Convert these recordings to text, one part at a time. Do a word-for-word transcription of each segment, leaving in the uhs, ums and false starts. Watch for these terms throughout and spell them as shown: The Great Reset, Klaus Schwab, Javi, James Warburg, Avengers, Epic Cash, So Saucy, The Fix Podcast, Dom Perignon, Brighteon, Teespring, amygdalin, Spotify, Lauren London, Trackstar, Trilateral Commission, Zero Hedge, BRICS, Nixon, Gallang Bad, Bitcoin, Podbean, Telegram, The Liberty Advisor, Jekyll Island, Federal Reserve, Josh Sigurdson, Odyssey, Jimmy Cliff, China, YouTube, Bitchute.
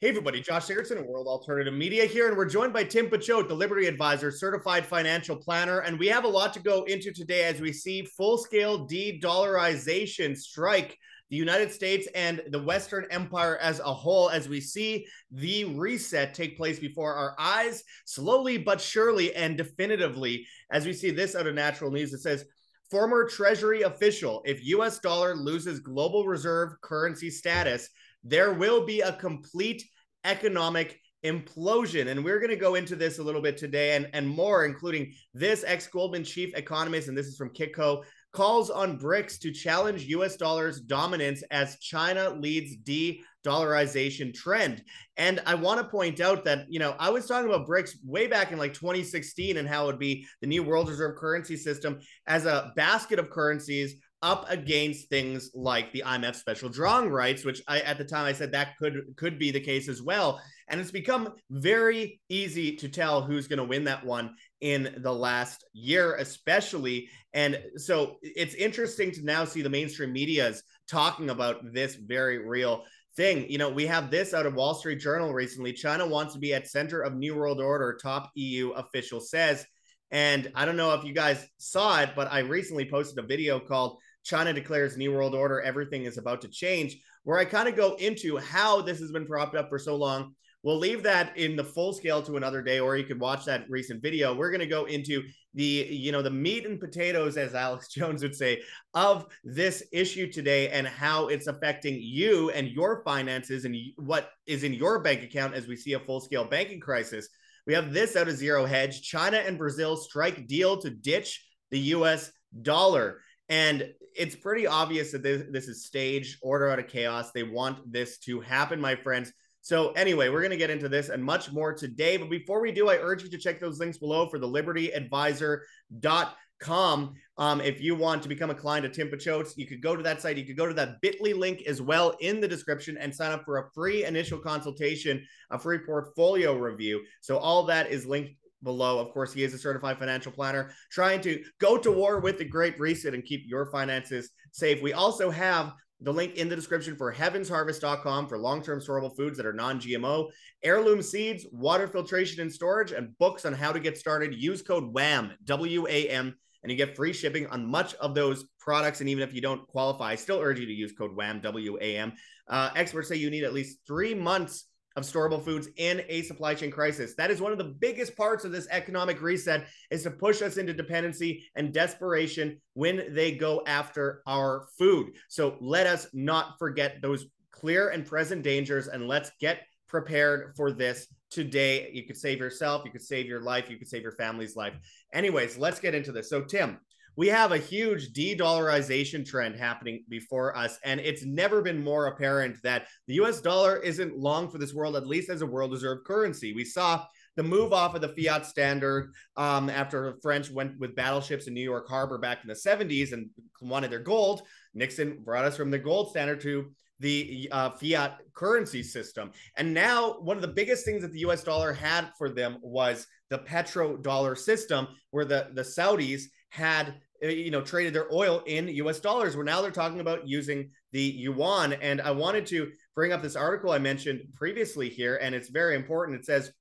Hey everybody, Josh Sigurdson of World Alternative Media here, and we're joined by Tim Picciott, the Liberty Advisor, Certified Financial Planner, and we have a lot to go into today as we see full-scale de-dollarization strike the United States and the Western Empire as a whole, as we see the reset take place before our eyes, slowly but surely and definitively, as we see this out of Natural News. It says, former Treasury official, if U S dollar loses global reserve currency status, there will be a complete economic implosion. And we're going to go into this a little bit today and, and more, including this ex-Goldman chief economist, and this is from Kitco, calls on BRICS to challenge U S dollar's dominance as China leads de-dollarization trend. And I want to point out that, you know, I was talking about BRICS way back in like twenty sixteen and how it would be the new world reserve currency system as a basket of currencies up against things like the I M F special drawing rights, which I, at the time I said that could could be the case as well. And it's become very easy to tell who's going to win that one in the last year, especially. And so it's interesting to now see the mainstream media's talking about this very real thing. You know, we have this out of Wall Street Journal recently. China wants to be at center of New World Order, top E U official says. And I don't know if you guys saw it, but I recently posted a video called China Declares New World Order, Everything is About to Change, where I kind of go into how this has been propped up for so long. We'll leave that in the full scale to another day, or you could watch that recent video. We're going to go into the, you know, the meat and potatoes, as Alex Jones would say, of this issue today and how it's affecting you and your finances and what is in your bank account as we see a full-scale banking crisis. We have this out of Zero Hedge. China and Brazil strike deal to ditch the U S dollar. And it's pretty obvious that this, this is staged, order out of chaos. They want this to happen, my friends. So anyway, we're going to get into this and much more today. But before we do, I urge you to check those links below for the liberty advisor dot com. Um, if you want to become a client of Tim Picciott, you could go to that site. You could go to that bit dot l y link as well in the description and sign up for a free initial consultation, a free portfolio review. So all that is linked below. Of course, he is a certified financial planner trying to go to war with the Great Reset and keep your finances safe. We also have the link in the description for heavens harvest dot com for long-term storable foods that are non G M O, heirloom seeds, water filtration and storage, and books on how to get started. Use code W A M, W A M, and you get free shipping on much of those products. And even if you don't qualify, I still urge you to use code W A M, W A M. Uh, experts say you need at least three months of storable foods in a supply chain crisis. That is one of the biggest parts of this economic reset, is to push us into dependency and desperation when they go after our food. So let us not forget those clear and present dangers, and let's get prepared for this today. You could save yourself, you could save your life, you could save your family's life. Anyways, let's get into this. So Tim, we have a huge de-dollarization trend happening before us, and it's never been more apparent that the U S dollar isn't long for this world, at least as a world reserve currency. We saw the move off of the fiat standard um, after the French went with battleships in New York Harbor back in the seventies and wanted their gold. Nixon brought us from the gold standard to the uh, fiat currency system. And now one of the biggest things that the U S dollar had for them was the petrodollar system, where the, the Saudis had you know, traded their oil in U S dollars, where now they're talking about using the yuan. And I wanted to bring up this article I mentioned previously here, and it's very important. It says,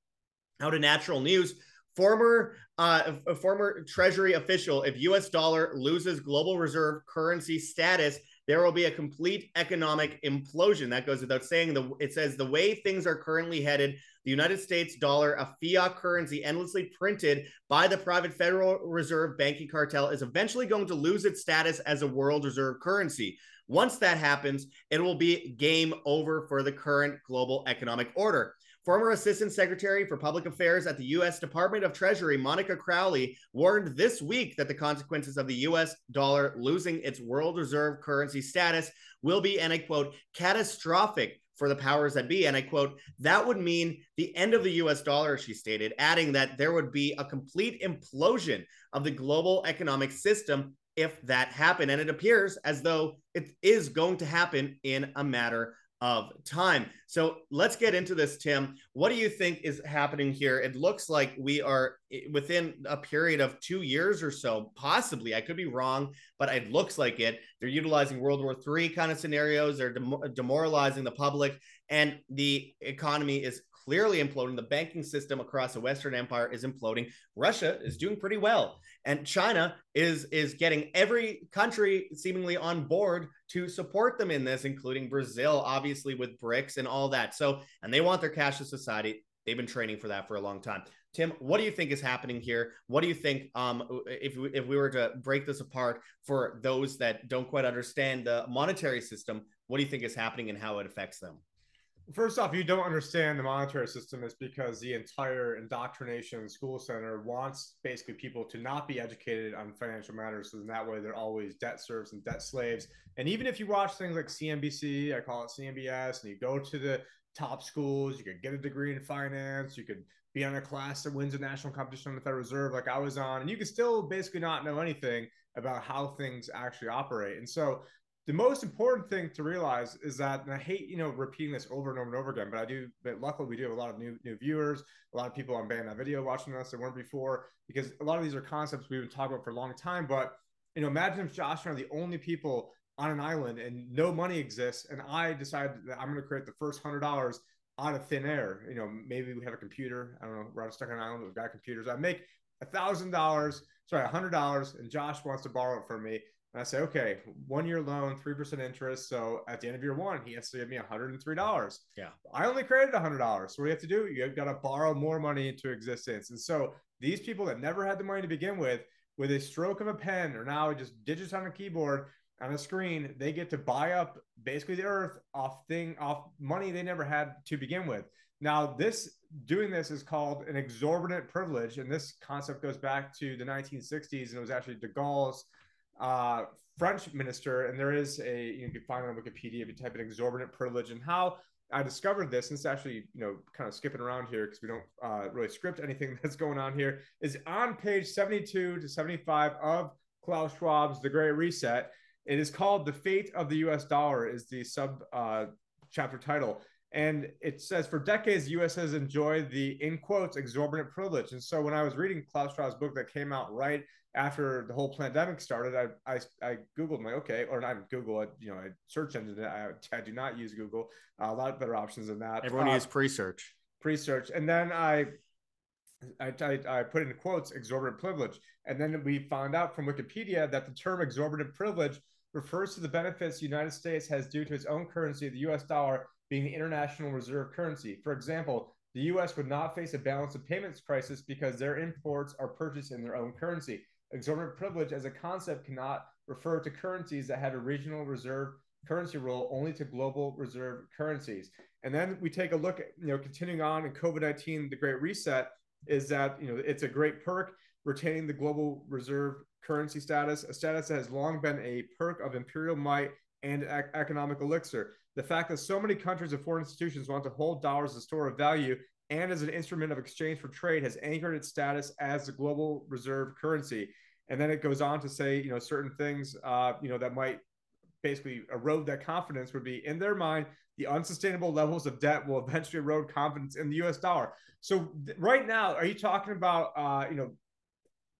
out of Natural News, former uh, a former Treasury official, if U S dollar loses global reserve currency status, there will be a complete economic implosion. That goes without saying. The, it says, the way things are currently headed, the United States dollar, a fiat currency endlessly printed by the private Federal Reserve banking cartel, is eventually going to lose its status as a world reserve currency. Once that happens, it will be game over for the current global economic order. Former Assistant Secretary for Public Affairs at the U S Department of Treasury, Monica Crowley, warned this week that the consequences of the U S dollar losing its world reserve currency status will be, and I quote, catastrophic for the powers that be. And I quote, that would mean the end of the U S dollar, she stated, adding that there would be a complete implosion of the global economic system if that happened. And it appears as though it is going to happen in a matter of time. So let's get into this, Tim. What do you think is happening here? It looks like we are within a period of two years or so, possibly. I could be wrong, but it looks like it. They're utilizing World War Three kind of scenarios. They're demoralizing the public. and the economy is clearly imploding. The banking system across the Western Empire is imploding. Russia is doing pretty well, and China is is getting every country seemingly on board to support them in this, including Brazil, obviously, with BRICS and all that. So, and they want their cashless society. They've been training for that for a long time. Tim, what do you think is happening here? What do you think, um, if we, if we were to break this apart for those that don't quite understand the monetary system, what do you think is happening and how it affects them? First off, you don't understand the monetary system is because the entire indoctrination school center wants basically people to not be educated on financial matters. So in that way, they're always debt serfs and debt slaves. And even if you watch things like C N B C, I call it C N B S, and you go to the top schools, you could get a degree in finance, you could be on a class that wins a national competition on the Federal Reserve like I was on, and you could still basically not know anything about how things actually operate. And so the most important thing to realize is that, and I hate, you know, repeating this over and over and over again, but I do, but luckily we do have a lot of new new viewers, a lot of people on Band Video watching us that weren't before, because a lot of these are concepts we've been talking about for a long time. But, you know, imagine if Josh and I are the only people on an island and no money exists, and I decided that I'm going to create the first hundred dollars out of thin air. You know, maybe we have a computer. I don't know. We're out stuck on an island, but we've got computers. I make a thousand dollars, sorry, a hundred dollars, and Josh wants to borrow it from me. And I say, okay, one year loan, three percent interest. So at the end of year one, he has to give me a hundred and three dollars. Yeah, I only created a hundred dollars. So what do you have to do? You've got to borrow more money into existence. And so these people that never had the money to begin with, with a stroke of a pen, or now just digits on a keyboard, on a screen, they get to buy up basically the earth off thing off money they never had to begin with. Now, this doing this is called an exorbitant privilege, and this concept goes back to the nineteen sixties, and it was actually de Gaulle's uh, French minister. And there is a you, know, you can find it on Wikipedia if you type in exorbitant privilege. And how I discovered this, and it's actually you know kind of skipping around here because we don't uh, really script anything that's going on here, is on page seventy-two to seventy-five of Klaus Schwab's The Great Reset. It is called The Fate of the U S Dollar is the sub uh, chapter title. And it says, for decades, the U S has enjoyed the, in quotes, exorbitant privilege. And so when I was reading Klaus Schwab's book that came out right after the whole pandemic started, I I, I Googled, like, okay, or not Google, I, you know, I search engine. I, I do not use Google. Uh, a lot better options than that. Everyone uh, uses pre-search. Pre-search. And then I... I, I, I put in quotes, exorbitant privilege. And then we found out from Wikipedia that the term exorbitant privilege refers to the benefits the United States has due to its own currency, the U S dollar being the international reserve currency. For example, the U S would not face a balance of payments crisis because their imports are purchased in their own currency. Exorbitant privilege as a concept cannot refer to currencies that have a regional reserve currency role, only to global reserve currencies. And then we take a look at, you know, continuing on in COVID nineteen, the Great Reset, is that, you know, it's a great perk, retaining the global reserve currency status, a status that has long been a perk of imperial might and ec economic elixir. The fact that so many countries and foreign institutions want to hold dollars as a store of value and as an instrument of exchange for trade has anchored its status as the global reserve currency. And then it goes on to say, you know, certain things, uh, you know, that might basically erode that confidence would be, in their mind, the unsustainable levels of debt will eventually erode confidence in the U S dollar. So right now, are you talking about, uh, you know,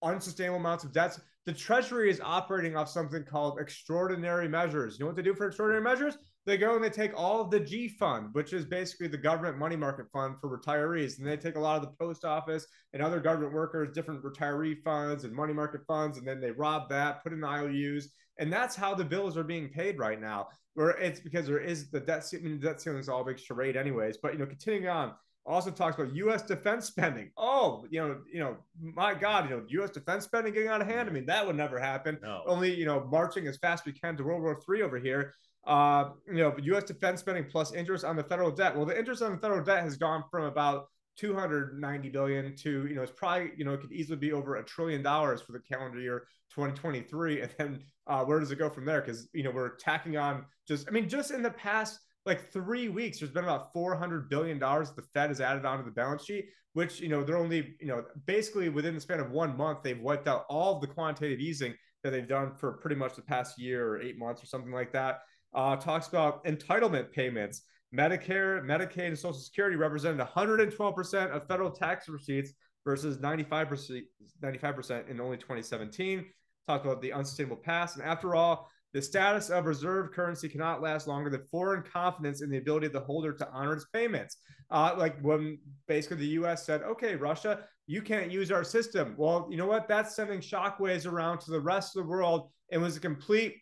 unsustainable amounts of debts? The Treasury is operating off something called extraordinary measures. You know what they do for extraordinary measures? They go and they take all of the G fund, which is basically the government money market fund for retirees. And they take a lot of the post office and other government workers, different retiree funds and money market funds. And then they rob that, put in I O Us. And that's how the bills are being paid right now, where it's because there is the debt ceiling. I mean, the debt ceiling is all a big charade anyways. But, you know, continuing on, also talks about U S defense spending. Oh, you know, you know, my God, you know, U S defense spending getting out of hand. I mean, that would never happen. No. Only, you know, marching as fast as we can to World War Three over here. Uh, you know, U S defense spending plus interest on the federal debt. Well, the interest on the federal debt has gone from about two hundred ninety billion dollars to, you know, it's probably, you know, it could easily be over a trillion dollars for the calendar year twenty twenty-three. And then uh, where does it go from there? Because, you know, we're tacking on just, I mean, just in the past like three weeks, there's been about four hundred billion dollars the Fed has added onto the balance sheet, which, you know, they're only, you know, basically within the span of one month, they've wiped out all of the quantitative easing that they've done for pretty much the past year or eight months or something like that. Uh, talks about entitlement payments. Medicare, Medicaid, and Social Security represented one hundred twelve percent of federal tax receipts versus ninety-five percent in only twenty seventeen. Talked about the unsustainable past. And after all, The status of reserve currency cannot last longer than foreign confidence in the ability of the holder to honor its payments. Uh, like when basically the U S said, okay, Russia, you can't use our system. Well, you know what? That's sending shockwaves around to the rest of the world, and was a complete,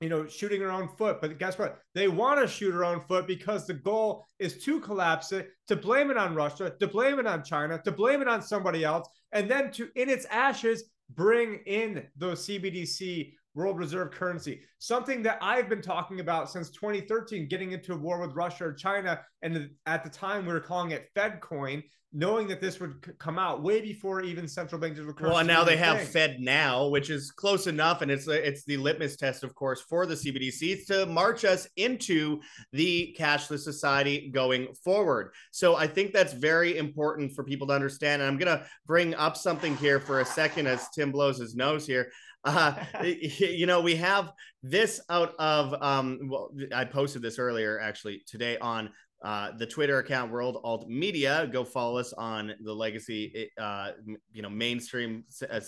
you know, shooting her own foot. But guess what? They want to shoot her own foot because the goal is to collapse it, to blame it on Russia, to blame it on China, to blame it on somebody else, and then to, in its ashes, bring in those C B D C world reserve currency, something that I've been talking about since twenty thirteen, getting into a war with Russia or China. And at the time, we were calling it Fed coin, knowing that this would come out way before even central bank digital currency. Well, and now they have Fed now, which is close enough. And it's, it's the litmus test, of course, for the C B D C to march us into the cashless society going forward. So I think that's very important for people to understand. And I'm going to bring up something here for a second as Tim blows his nose here. Uh, you know, we have this out of, um, well, I posted this earlier, actually, today on uh, the Twitter account, World Alt Media. Go follow us on the legacy, uh, you know, mainstream, uh,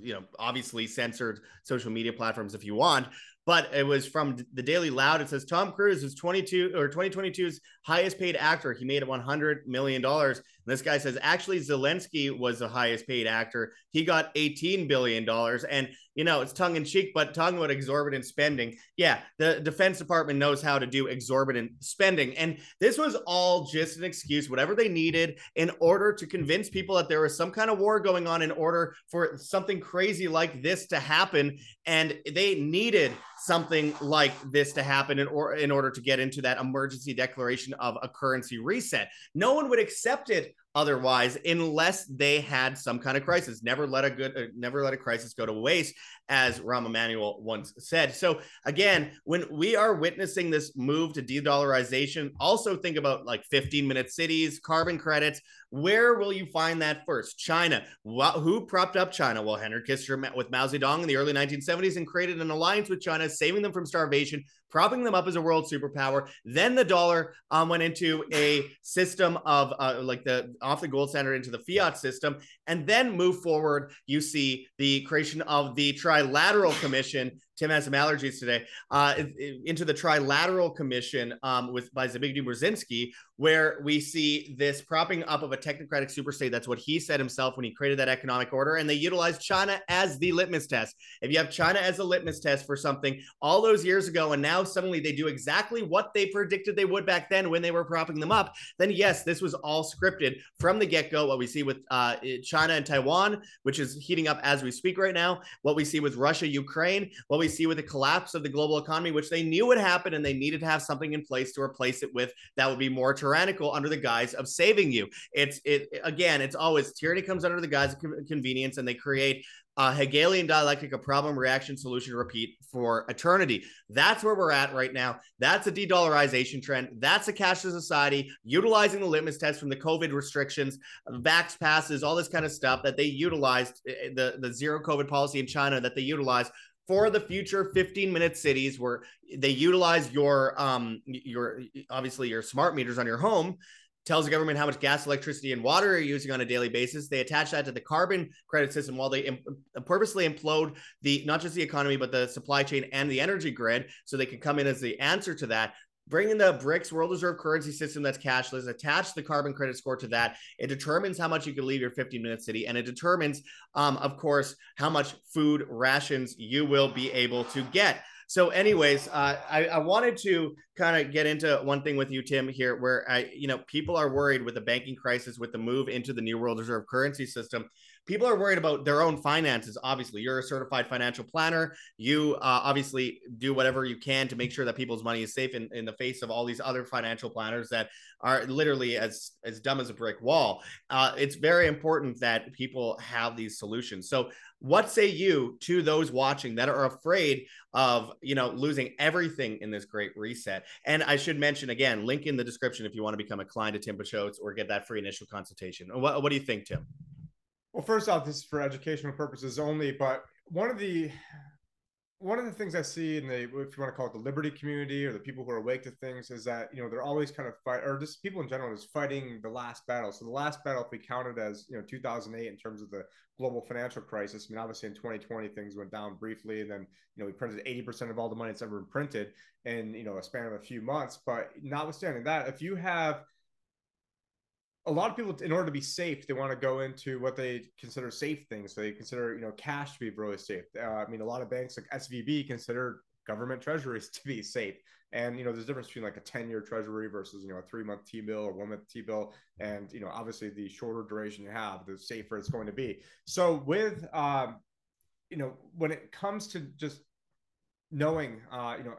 you know, obviously censored social media platforms if you want. But it was from the Daily Loud. It says Tom Cruise is twenty-two or twenty twenty-two's highest paid actor. He made one hundred million dollars. And this guy says, actually, Zelensky was the highest paid actor. He got eighteen billion dollars. And, you know, it's tongue in cheek, but talking about exorbitant spending. Yeah, the Defense Department knows how to do exorbitant spending. And this was all just an excuse, whatever they needed in order to convince people that there was some kind of war going on, in order for something crazy like this to happen. And they needed something like this to happen in, or, in order to get into that emergency declaration of a currency reset. No one would accept it otherwise, unless they had some kind of crisis. Never let a good, uh, never let a crisis go to waste, as Rahm Emanuel once said. So again, when we are witnessing this move to de-dollarization, also think about like fifteen minute cities, carbon credits. Where will you find that first? China. Wh who propped up China? Well, Henry Kissinger met with Mao Zedong in the early nineteen seventies and created an alliance with China, saving them from starvation, propping them up as a world superpower. Then the dollar um, went into a system of uh, like the off the gold standard into the fiat system, and then move forward. You see the creation of the Trilateral Commission. Tim has some allergies today. Uh, into the Trilateral Commission um, with by Zbigniew Brzezinski, where we see this propping up of a technocratic superstate. That's what he said himself when he created that economic order. And they utilized China as the litmus test. If you have China as a litmus test for something all those years ago, and now suddenly they do exactly what they predicted they would back then when they were propping them up, then yes, this was all scripted from the get-go. What we see with uh, China and Taiwan, which is heating up as we speak right now, what we see with Russia, Ukraine, what we We see with the collapse of the global economy, which they knew would happen, and they needed to have something in place to replace it with that would be more tyrannical under the guise of saving you. It's it again, it's always tyranny comes under the guise of convenience, and they create a Hegelian dialectic, a problem, reaction, solution, repeat for eternity. That's where we're at right now. That's a de-dollarization trend. That's a cashless society, utilizing the litmus test from the COVID restrictions, vax passes, all this kind of stuff that they utilized, the, the zero COVID policy in China that they utilized for the future fifteen minute cities, where they utilize your, um, your obviously your smart meters on your home, tells the government how much gas, electricity, and water you're using on a daily basis. They attach that to the carbon credit system while they imp purposely implode the, not just the economy, but the supply chain and the energy grid, so they can come in as the answer to that. Bring in the BRICS world reserve currency system that's cashless, attach the carbon credit score to that. It determines how much you can leave your fifteen minute city. And it determines, um, of course, how much food rations you will be able to get. So anyways, uh, I, I wanted to kind of get into one thing with you, Tim, here, where I, you know, people are worried with the banking crisis, with the move into the new world reserve currency system. People are worried about their own finances. Obviously, you're a certified financial planner. You uh, obviously do whatever you can to make sure that people's money is safe in, in the face of all these other financial planners that are literally as, as dumb as a brick wall. Uh, it's very important that people have these solutions. So what say you to those watching that are afraid of, you know, losing everything in this great reset? And I should mention, again, link in the description if you want to become a client of Tim Picciott or get that free initial consultation. What, what do you think, Tim? Well, first off, this is for educational purposes only, but one of the one of the things I see in the, if you want to call it the liberty community or the people who are awake to things, is that, you know, they're always kind of fight, or just people in general is fighting the last battle. So the last battle, if we counted as, you know, two thousand eight in terms of the global financial crisis, I mean, obviously in twenty twenty, things went down briefly. And then, you know, we printed eighty percent of all the money that's ever been printed in, you know, a span of a few months. But notwithstanding that, if you have a lot of people, in order to be safe, they want to go into what they consider safe things. So they consider, you know, cash to be really safe. Uh, I mean, a lot of banks like S V B consider government treasuries to be safe. And, you know, there's a difference between like a ten year treasury versus, you know, a three month T-bill or one month T-bill. And, you know, obviously the shorter duration you have, the safer it's going to be. So with, um, you know, when it comes to just knowing, uh, you know,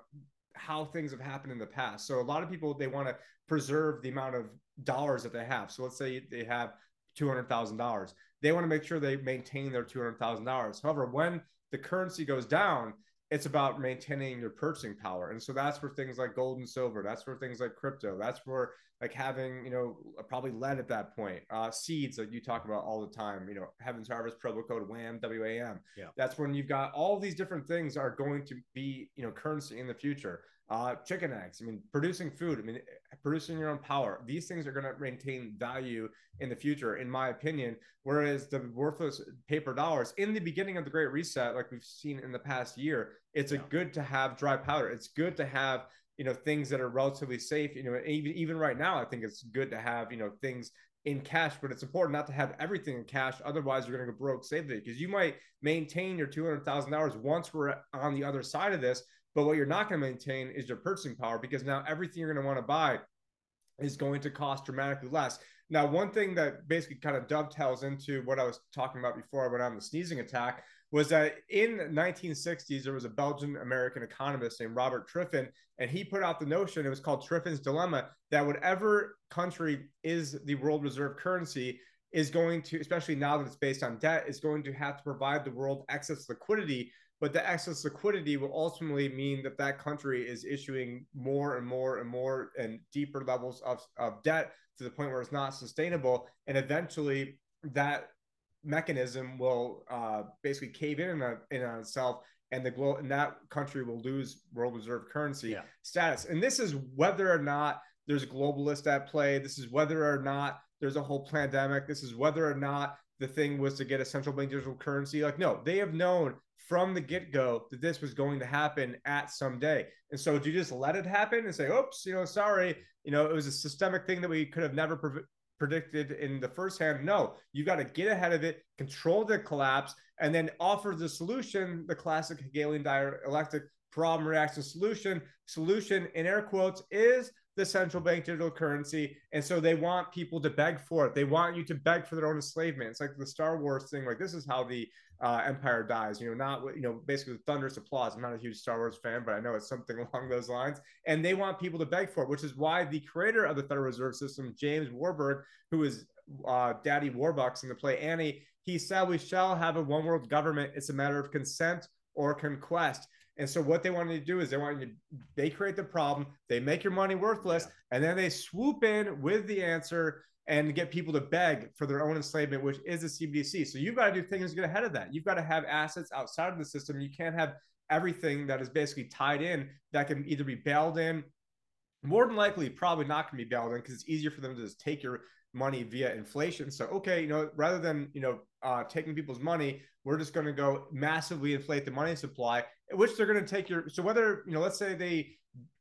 how things have happened in the past. So a lot of people, they want to preserve the amount of dollars that they have. So let's say they have two hundred thousand dollars. They want to make sure they maintain their two hundred thousand dollars. However, when the currency goes down, it's about maintaining your purchasing power. And so that's where things like gold and silver, that's where things like crypto, that's where like having, you know, probably lead at that point, uh, seeds that you talk about all the time, you know, Heaven's Harvest, promo code WHAM, W A M. Yeah. That's when you've got all these different things are going to be, you know, currency in the future. Uh, chicken eggs, I mean, producing food, I mean, producing your own power. These things are going to maintain value in the future, in my opinion, whereas the worthless paper dollars in the beginning of the Great Reset, like we've seen in the past year, it's yeah. a good to have dry powder. It's good to have, you know, things that are relatively safe. You know, even, even right now, I think it's good to have, you know, things in cash, but it's important not to have everything in cash. Otherwise, you're going to go broke saving it, because you might maintain your two hundred thousand dollars once we're on the other side of this. But what you're not going to maintain is your purchasing power, because now everything you're going to want to buy is going to cost dramatically less. Now, one thing that basically kind of dovetails into what I was talking about before I went on the sneezing attack was that in the nineteen sixties, there was a Belgian-American economist named Robert Triffin, and he put out the notion, it was called Triffin's Dilemma, that whatever country is the world reserve currency is going to, especially now that it's based on debt, is going to have to provide the world excess liquidity. But the excess liquidity will ultimately mean that that country is issuing more and more and more and deeper levels of, of debt to the point where it's not sustainable. And eventually that mechanism will uh, basically cave in on, in on itself, and the glo- and that country will lose world reserve currency yeah. status. And this is whether or not there's globalists at play. This is whether or not there's a whole pandemic. This is whether or not the thing was to get a central bank digital currency. Like, no, they have known from the get-go that this was going to happen at some day. And so do you just let it happen and say, oops, you know, sorry, you know, it was a systemic thing that we could have never pre- predicted in the first hand? No, you got to get ahead of it, control the collapse, and then offer the solution, the classic Hegelian dialectic problem, reaction, solution. Solution, in air quotes, is the central bank digital currency. And so they want people to beg for it. They want you to beg for their own enslavement. It's like the Star Wars thing. Like, this is how the uh, empire dies, you know, not, you know, basically with thunderous applause. I'm not a huge Star Wars fan, but I know it's something along those lines. And they want people to beg for it, which is why the creator of the Federal Reserve System, James Warburg, who is uh, Daddy Warbucks in the play Annie, he said, we shall have a one world government. It's a matter of consent or conquest. And so what they wanted to do is they wanted to, they create the problem, they make your money worthless, yeah. and then they swoop in with the answer and get people to beg for their own enslavement, which is the C B D C. So you've got to do things to get ahead of that. You've got to have assets outside of the system. You can't have everything that is basically tied in that can either be bailed in, more than likely probably not going to be bailed in, because it's easier for them to just take your money via inflation. So, okay, you know, rather than, you know, uh, taking people's money, we're just going to go massively inflate the money supply, which they're going to take your, so whether, you know, let's say they,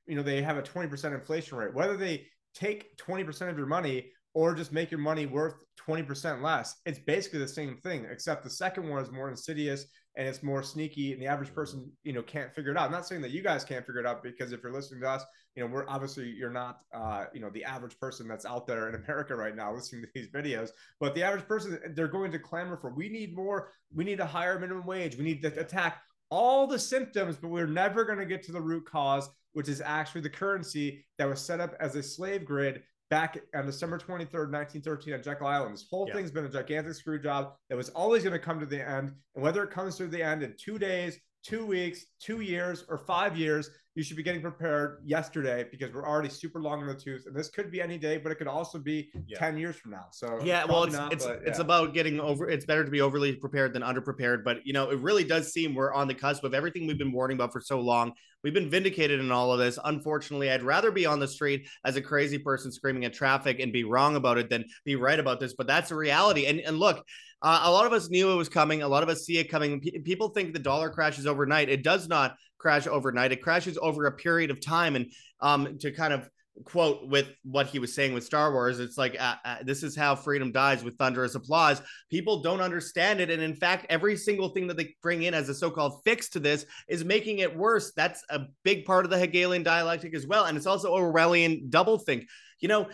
you know, they have a twenty percent inflation rate, whether they take twenty percent of your money or just make your money worth twenty percent less, it's basically the same thing, except the second one is more insidious and it's more sneaky, and the average person, you know, can't figure it out. I'm not saying that you guys can't figure it out, because if you're listening to us, you know, we're obviously, you're not, uh, you know, the average person that's out there in America right now listening to these videos, but the average person, they're going to clamor for, we need more, we need a higher minimum wage, we need to attack all the symptoms, but we're never going to get to the root cause, which is actually the currency that was set up as a slave grid back on December twenty-third, nineteen thirteen on Jekyll Island. This whole yeah. thing's been a gigantic screw job that was always going to come to the end. And whether it comes to the end in two days, two weeks, two years, or five years, you should be getting prepared yesterday because we're already super long in the tooth, and this could be any day, but it could also be yeah. ten years from now. So yeah, well, it's, not, it's, but, yeah. it's about getting over, it's better to be overly prepared than underprepared, but you know, it really does seem we're on the cusp of everything we've been warning about for so long. We've been vindicated in all of this. Unfortunately, I'd rather be on the street as a crazy person screaming at traffic and be wrong about it than be right about this, but that's the reality. And, and look, Uh, a lot of us knew it was coming. A lot of us see it coming. P- people think the dollar crashes overnight. It does not crash overnight. It crashes over a period of time. And um, to kind of quote with what he was saying with Star Wars, it's like, uh, uh, this is how freedom dies, with thunderous applause. People don't understand it. And in fact, every single thing that they bring in as a so-called fix to this is making it worse. That's a big part of the Hegelian dialectic as well. And it's also Orwellian doublethink. You know,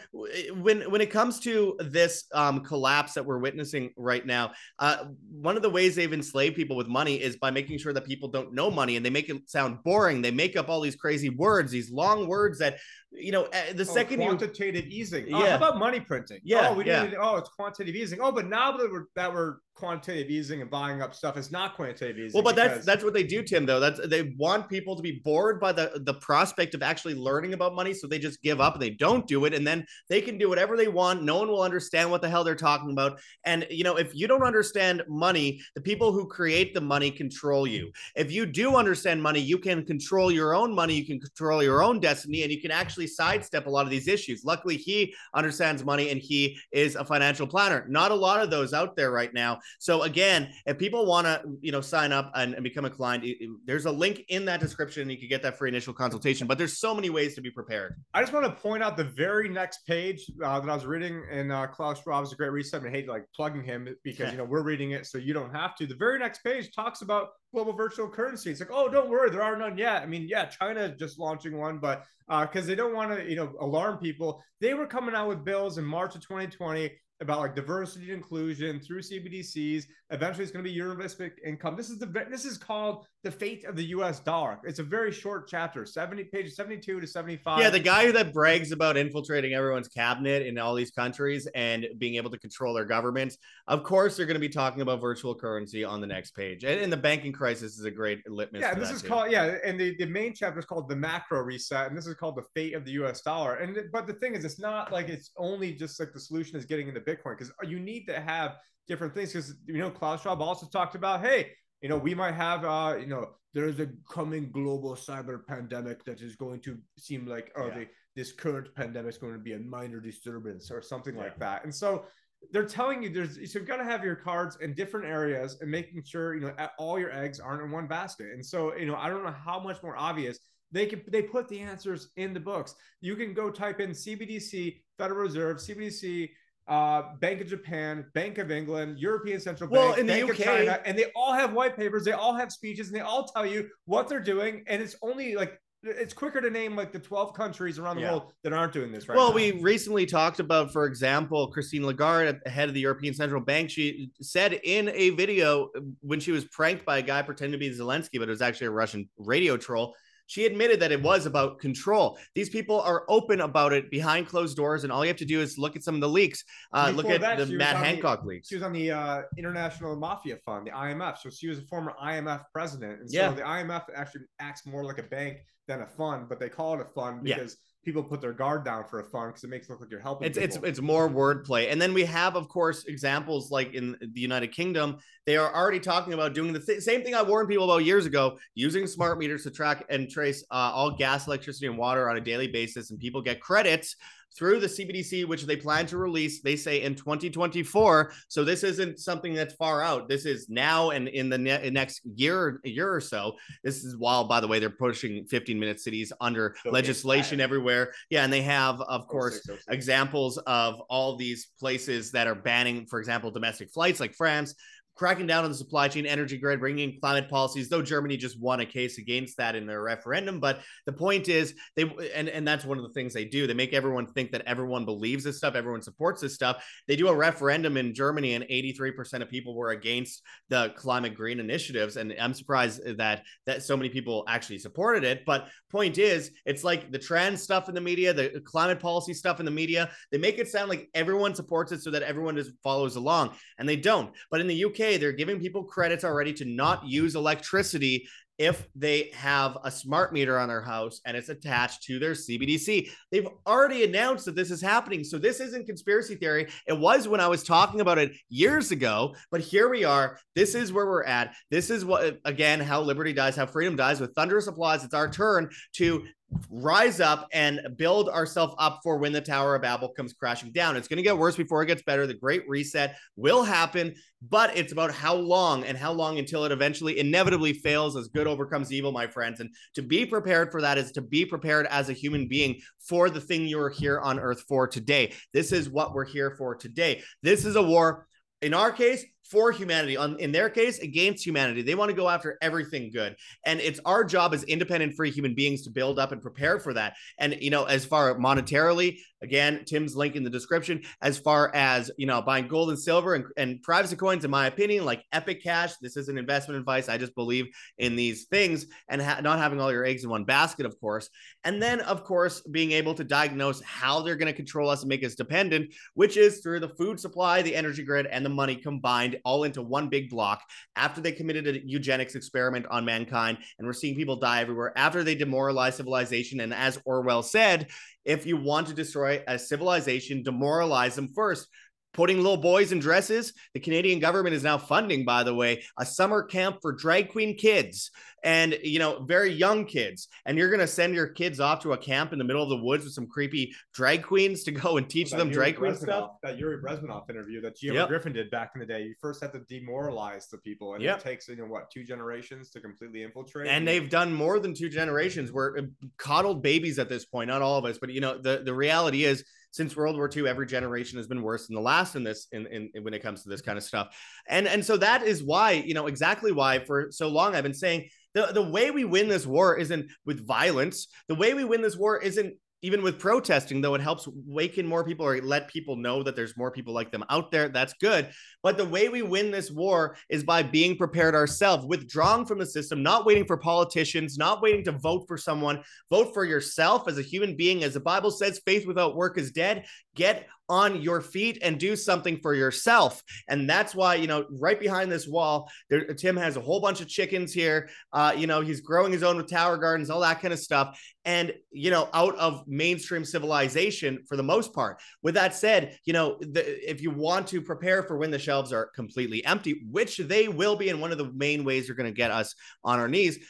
when when it comes to this um, collapse that we're witnessing right now, uh, one of the ways they've enslaved people with money is by making sure that people don't know money, and they make it sound boring. They make up all these crazy words, these long words that, you know, the oh, second quantitative you, easing. Yeah. Oh, how about money printing? Yeah. Oh, we yeah. Need, oh, it's quantitative easing. Oh, but now that we're that we're quantitative easing and buying up stuff, it's not quantitative easing. Well, but because... that's that's what they do, Tim, though. That's they want people to be bored by the, the prospect of actually learning about money. So they just give up and they don't do it. And then they can do whatever they want. No one will understand what the hell they're talking about. And, you know, if you don't understand money, the people who create the money control you. If you do understand money, you can control your own money. You can control your own destiny, and you can actually sidestep a lot of these issues. Luckily, he understands money and he is a financial planner. Not a lot of those out there right now. So again, if people want to, you know, sign up and, and become a client, it, it, there's a link in that description. You can get that free initial consultation, but there's so many ways to be prepared. I just want to point out the very next page uh, that I was reading in uh, Klaus Schwab's The Great Reset. I hate like plugging him because, yeah. you know, we're reading it so you don't have to. The very next page talks about global virtual currency. It's like, oh, don't worry, there are none yet. I mean, yeah, China is just launching one, but because uh, they don't want to, you know, alarm people. They were coming out with bills in March of twenty twenty about like diversity and inclusion through C B D Cs. Eventually it's going to be universal income. This is the this is called The Fate of the U S Dollar. It's a very short chapter, seventy pages, seventy-two to seventy-five. Yeah, the guy that brags about infiltrating everyone's cabinet in all these countries and being able to control their governments. Of course, they're going to be talking about virtual currency on the next page. And, and the banking crisis is a great litmus. Yeah, this is too. called, yeah. And the, the main chapter is called The Macro Reset. And this is called The Fate of the U S Dollar. And but the thing is, it's not like it's only just like the solution is getting into Bitcoin, because you need to have different things, because, you know, Klaus Schwab also talked about, hey, you know, we might have, uh, you know, there's a coming global cyber pandemic that is going to seem like, oh, yeah. they, this current pandemic is going to be a minor disturbance or something yeah. like that. And so they're telling you there's, so you've got to have your cards in different areas and making sure, you know, all your eggs aren't in one basket. And so, you know, I don't know how much more obvious. They can, they put the answers in the books. You can go type in C B D C, Federal Reserve, C B D C, Uh, Bank of Japan, Bank of England, European Central Bank, well, in the Bank U K, of China, and they all have white papers, they all have speeches, and they all tell you what they're doing. And it's only like, it's quicker to name like the twelve countries around the yeah. world that aren't doing this right well, now. Well, we recently talked about, for example, Christine Lagarde, head of the European Central Bank. She said in a video when she was pranked by a guy pretending to be Zelensky, but it was actually a Russian radio troll, she admitted that it was about control. These people are open about it behind closed doors, and all you have to do is look at some of the leaks. Uh, look at that, the Matt Hancock the, leaks. She was on the uh, International Mafia Fund, the I M F. So she was a former I M F president. And so yeah. the I M F actually acts more like a bank than a fund, but they call it a fund because yeah. people put their guard down for a fund because it makes it look like you're helping. It's people. it's it's more wordplay. And then we have, of course, examples like in the United Kingdom. They are already talking about doing the th- same thing I warned people about years ago, using smart meters to track and trace uh, all gas, electricity, and water on a daily basis. And people get credits through the C B D C, which they plan to release, they say, in twenty twenty-four. So this isn't something that's far out. This is now and in the ne- next year, year or so. This is while, by the way, they're pushing fifteen-minute cities under so legislation everywhere. Yeah, and they have, of course, oh, six, oh, six. examples of all these places that are banning, for example, domestic flights like France, cracking down on the supply chain, energy grid, bringing in climate policies, though Germany just won a case against that in their referendum. But the point is, they and, and that's one of the things they do. They make everyone think that everyone believes this stuff, everyone supports this stuff. They do a referendum in Germany, and eighty-three percent of people were against the climate green initiatives. And I'm surprised that, that so many people actually supported it. But point is, it's like the trans stuff in the media, the climate policy stuff in the media. They make it sound like everyone supports it so that everyone just follows along. And they don't. But in the U K, they're giving people credits already to not use electricity if they have a smart meter on their house and it's attached to their C B D C. They've already announced that this is happening. So this isn't conspiracy theory. It was when I was talking about it years ago, but here we are. This is where we're at. This is what, again, how liberty dies, how freedom dies. With thunderous applause, it's our turn to rise up and build ourselves up for when the Tower of Babel comes crashing down. It's going to get worse before it gets better. The Great Reset will happen, but it's about how long and how long until it eventually inevitably fails, as good overcomes evil, my friends. And to be prepared for that is to be prepared as a human being for the thing you're here on earth for today. This is what we're here for today. This is a war, in our case, for humanity, on, in their case, against humanity. They want to go after everything good. And it's our job as independent, free human beings to build up and prepare for that. And, you know, as far as monetarily, again, Tim's link in the description, as far as, you know, buying gold and silver and, and privacy coins, in my opinion, like Epic Cash, this isn't investment advice. I just believe in these things and ha not having all your eggs in one basket, of course. And then, of course, being able to diagnose how they're going to control us and make us dependent, which is through the food supply, the energy grid, and the money combined, all into one big block. After they committed a eugenics experiment on mankind and we're seeing people die everywhere, after they demoralized civilization, and as Orwell said, if you want to destroy a civilization, demoralize them first. Putting little boys in dresses. The Canadian government is now funding, by the way, a summer camp for drag queen kids and, you know, very young kids. And you're going to send your kids off to a camp in the middle of the woods with some creepy drag queens to go and teach well, them Yuri drag queen stuff. That Yuri Brezzinski interview that Geo yep. Griffin did back in the day. You first have to demoralize the people. And yep. it takes, you know, what, two generations to completely infiltrate. And they've done more than two generations. We're coddled babies at this point. Not all of us, but, you know, the, the reality is, since World War Two, every generation has been worse than the last in this, in, in, in when it comes to this kind of stuff. And, and so that is why, you know, exactly why for so long I've been saying the, the way we win this war isn't with violence. The way we win this war isn't even with protesting, though it helps waken more people or let people know that there's more people like them out there. That's good. But the way we win this war is by being prepared ourselves, withdrawing from the system, not waiting for politicians, not waiting to vote for someone. Vote for yourself as a human being. As the Bible says, faith without work is dead. Get on your feet and do something for yourself. And that's why, you know, right behind this wall, there, Tim has a whole bunch of chickens here. Uh, you know, he's growing his own with tower gardens, all that kind of stuff. And, you know, out of mainstream civilization for the most part. With that said, you know, the, if you want to prepare for when the shelves are completely empty, which they will be, and one of the main ways they're going to get us on our knees,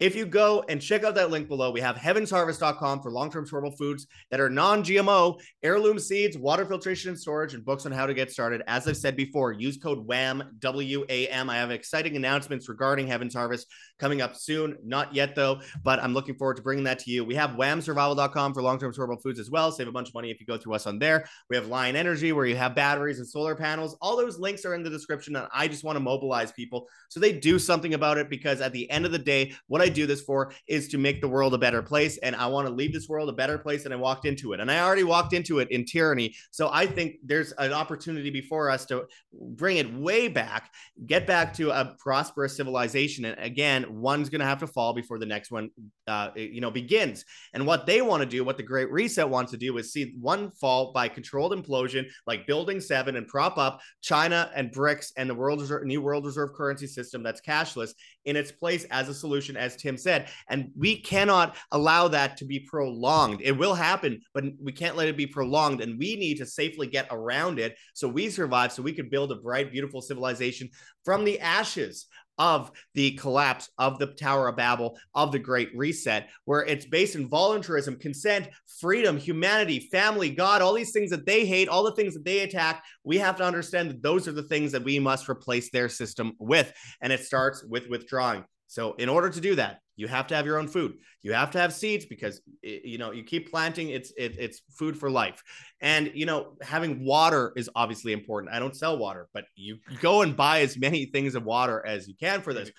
if you go and check out that link below, we have heavens harvest dot com for long-term storable foods that are non G M O, heirloom seeds, water filtration and storage, and books on how to get started. As I've said before, use code W A M, W A M. I have exciting announcements regarding Heaven's Harvest coming up soon. Not yet, though, but I'm looking forward to bringing that to you. We have wham survival dot com for long-term storable foods as well. Save a bunch of money if you go through us on there. We have Lion Energy, where you have batteries and solar panels. All those links are in the description, and I just want to mobilize people so they do something about it, because at the end of the day, what I do this for is to make the world a better place, and I want to leave this world a better place than I walked into it. And I already walked into it in tyranny, so I think there's an opportunity before us to bring it way back, get back to a prosperous civilization. And again, one's going to have to fall before the next one, uh, you know, begins. And what they want to do, what the Great Reset wants to do, is see one fall by controlled implosion, like Building Seven, and prop up China and BRICS and the world reserve, new world reserve currency system that's cashless in its place as a solution, as Tim said. And we cannot allow that to be prolonged. It will happen, but we can't let it be prolonged. And we need to safely get around it so we survive, so we could build a bright, beautiful civilization from the ashes of the collapse of the Tower of Babel, of the Great Reset, where it's based in voluntarism, consent, freedom, humanity, family, God, all these things that they hate, all the things that they attack. We have to understand that those are the things that we must replace their system with. And it starts with withdrawing. So in order to do that, you have to have your own food. You have to have seeds, because, you know, you keep planting, it's it, it's food for life. And, you know, having water is obviously important. I don't sell water, but you go and buy as many things of water as you can for this.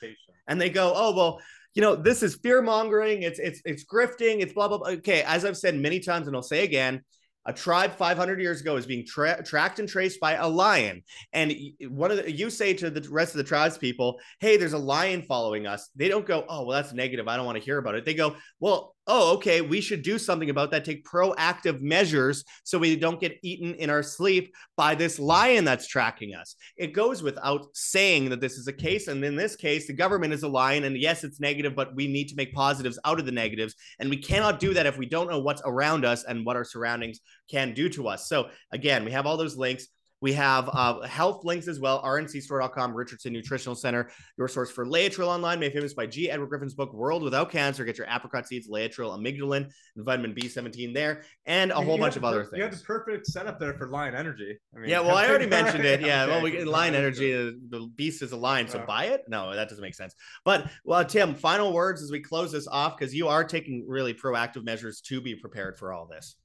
And they go, oh, well, you know, this is fear mongering. It's, it's, it's grifting. It's blah, blah, blah. Okay. As I've said many times, and I'll say again, a tribe five hundred years ago is being tra tracked and traced by a lion. And one of the, you say to the rest of the tribes people, hey, there's a lion following us. They don't go, oh, well, that's negative, I don't want to hear about it. They go, well, oh, okay, we should do something about that, take proactive measures so we don't get eaten in our sleep by this lion that's tracking us. It goes without saying that this is a case. And in this case, the government is a lion. And yes, it's negative, but we need to make positives out of the negatives. And we cannot do that if we don't know what's around us and what our surroundings can do to us. So again, we have all those links. We have uh, health links as well, r n c store dot com, Richardson Nutritional Center, your source for Laetril online, made famous by G. Edward Griffin's book, World Without Cancer. Get your apricot seeds, Laetril, amygdalin, and vitamin B seventeen there, and a you whole bunch of other things. You have the perfect setup there for Lion Energy. I mean, yeah, well, I already mentioned it. Yeah, okay. Well, we, Lion Energy, the beast is a lion, so wow. Buy it? No, that doesn't make sense. But, well, Tim, final words as we close this off, because you are taking really proactive measures to be prepared for all this.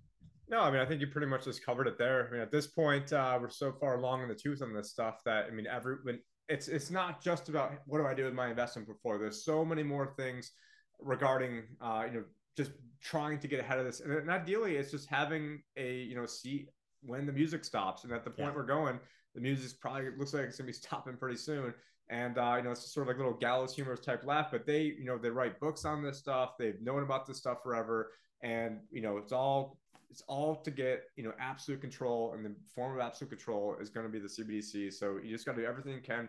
No, I mean, I think you pretty much just covered it there. I mean, at this point, uh, we're so far long in the tooth on this stuff that, I mean, every, when it's it's not just about what do I do with my investment portfolio. There's so many more things regarding, uh, you know, just trying to get ahead of this. And, and ideally, it's just having a, you know, seat when the music stops. And at the point yeah. we're going, the music's probably looks like it's going to be stopping pretty soon. And, uh, you know, it's just sort of like little gallows humorous type laugh. But they, you know, they write books on this stuff. They've known about this stuff forever. And, you know, it's all... It's all to get, you know, absolute control, and the form of absolute control is going to be the C B D C. So you just got to do everything you can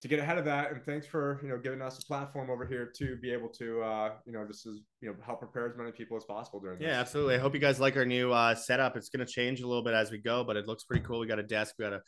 to get ahead of that. And thanks for, you know, giving us a platform over here to be able to, uh, you know, just as, you know, help prepare as many people as possible during this. Yeah, absolutely. I hope you guys like our new uh, setup. It's going to change a little bit as we go, but it looks pretty cool. We got a desk, we got a,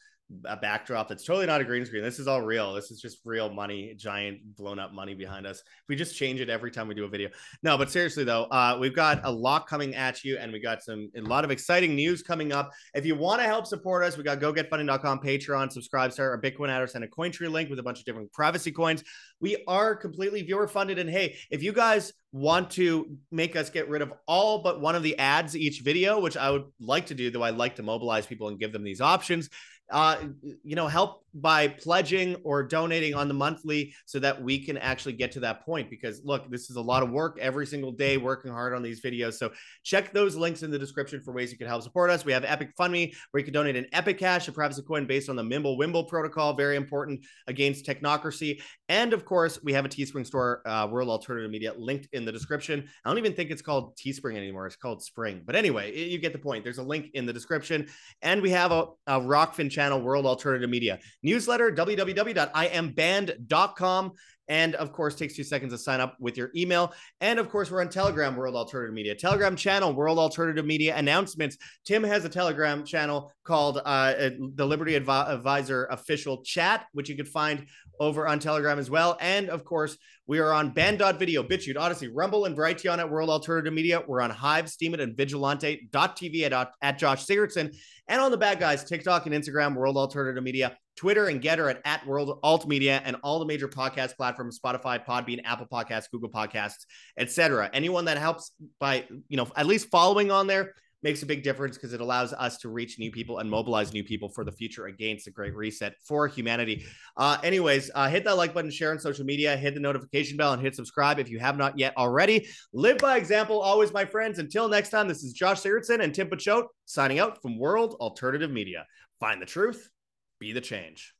a backdrop that's totally not a green screen. This is all real. This is just real money, giant blown up money behind us. We just change it every time we do a video. No, but seriously though, uh, we've got a lot coming at you, and we got some, a lot of exciting news coming up. If you want to help support us, we got go get funding dot com, Patreon, subscribe, start our Bitcoin adder, send a Cointree link with a bunch of different privacy coins. We are completely viewer funded. And hey, if you guys want to make us get rid of all but one of the ads each video, which I would like to do, though I like to mobilize people and give them these options, uh, you know, help by pledging or donating on the monthly so that we can actually get to that point. Because look, this is a lot of work every single day, working hard on these videos. So check those links in the description for ways you can help support us. We have Epic Fund Me, where you can donate an Epic Cash, a privacy coin based on the Mimblewimble protocol, very important against technocracy. And of course, we have a Teespring store, uh, World Alternative Media, linked in the description. I don't even think it's called Teespring anymore. It's called Spring. But anyway, it, you get the point. There's a link in the description. And we have a, a Rockfin channel, World Alternative Media newsletter, w w w dot i am banned dot com. And of course, takes two seconds to sign up with your email. And of course, we're on Telegram, World Alternative Media, Telegram channel, World Alternative Media announcements. Tim has a Telegram channel called uh, The Liberty Advi- Advisor Official Chat, which you could find over on Telegram as well. And of course, we are on band dot video, BitChute, Odyssey, Rumble, and Brighteon at World Alternative Media. We're on Hive, Steemit, and Vigilante dot t v at, at Josh Sigurdson. And on the bad guys, TikTok and Instagram, World Alternative Media, Twitter and Getter at, at World Alt Media, and all the major podcast platforms, Spotify, Podbean, Apple Podcasts, Google Podcasts, et cetera. Anyone that helps by, you know, at least following on there makes a big difference, because it allows us to reach new people and mobilize new people for the future against the Great Reset for humanity. Uh, anyways, uh, hit that like button, share on social media, hit the notification bell, and hit subscribe if you have not yet already. Live by example always, my friends. Until next time, this is Josh Sigurdson and Tim Picciott signing out from World Alternative Media. Find the truth. Be the change.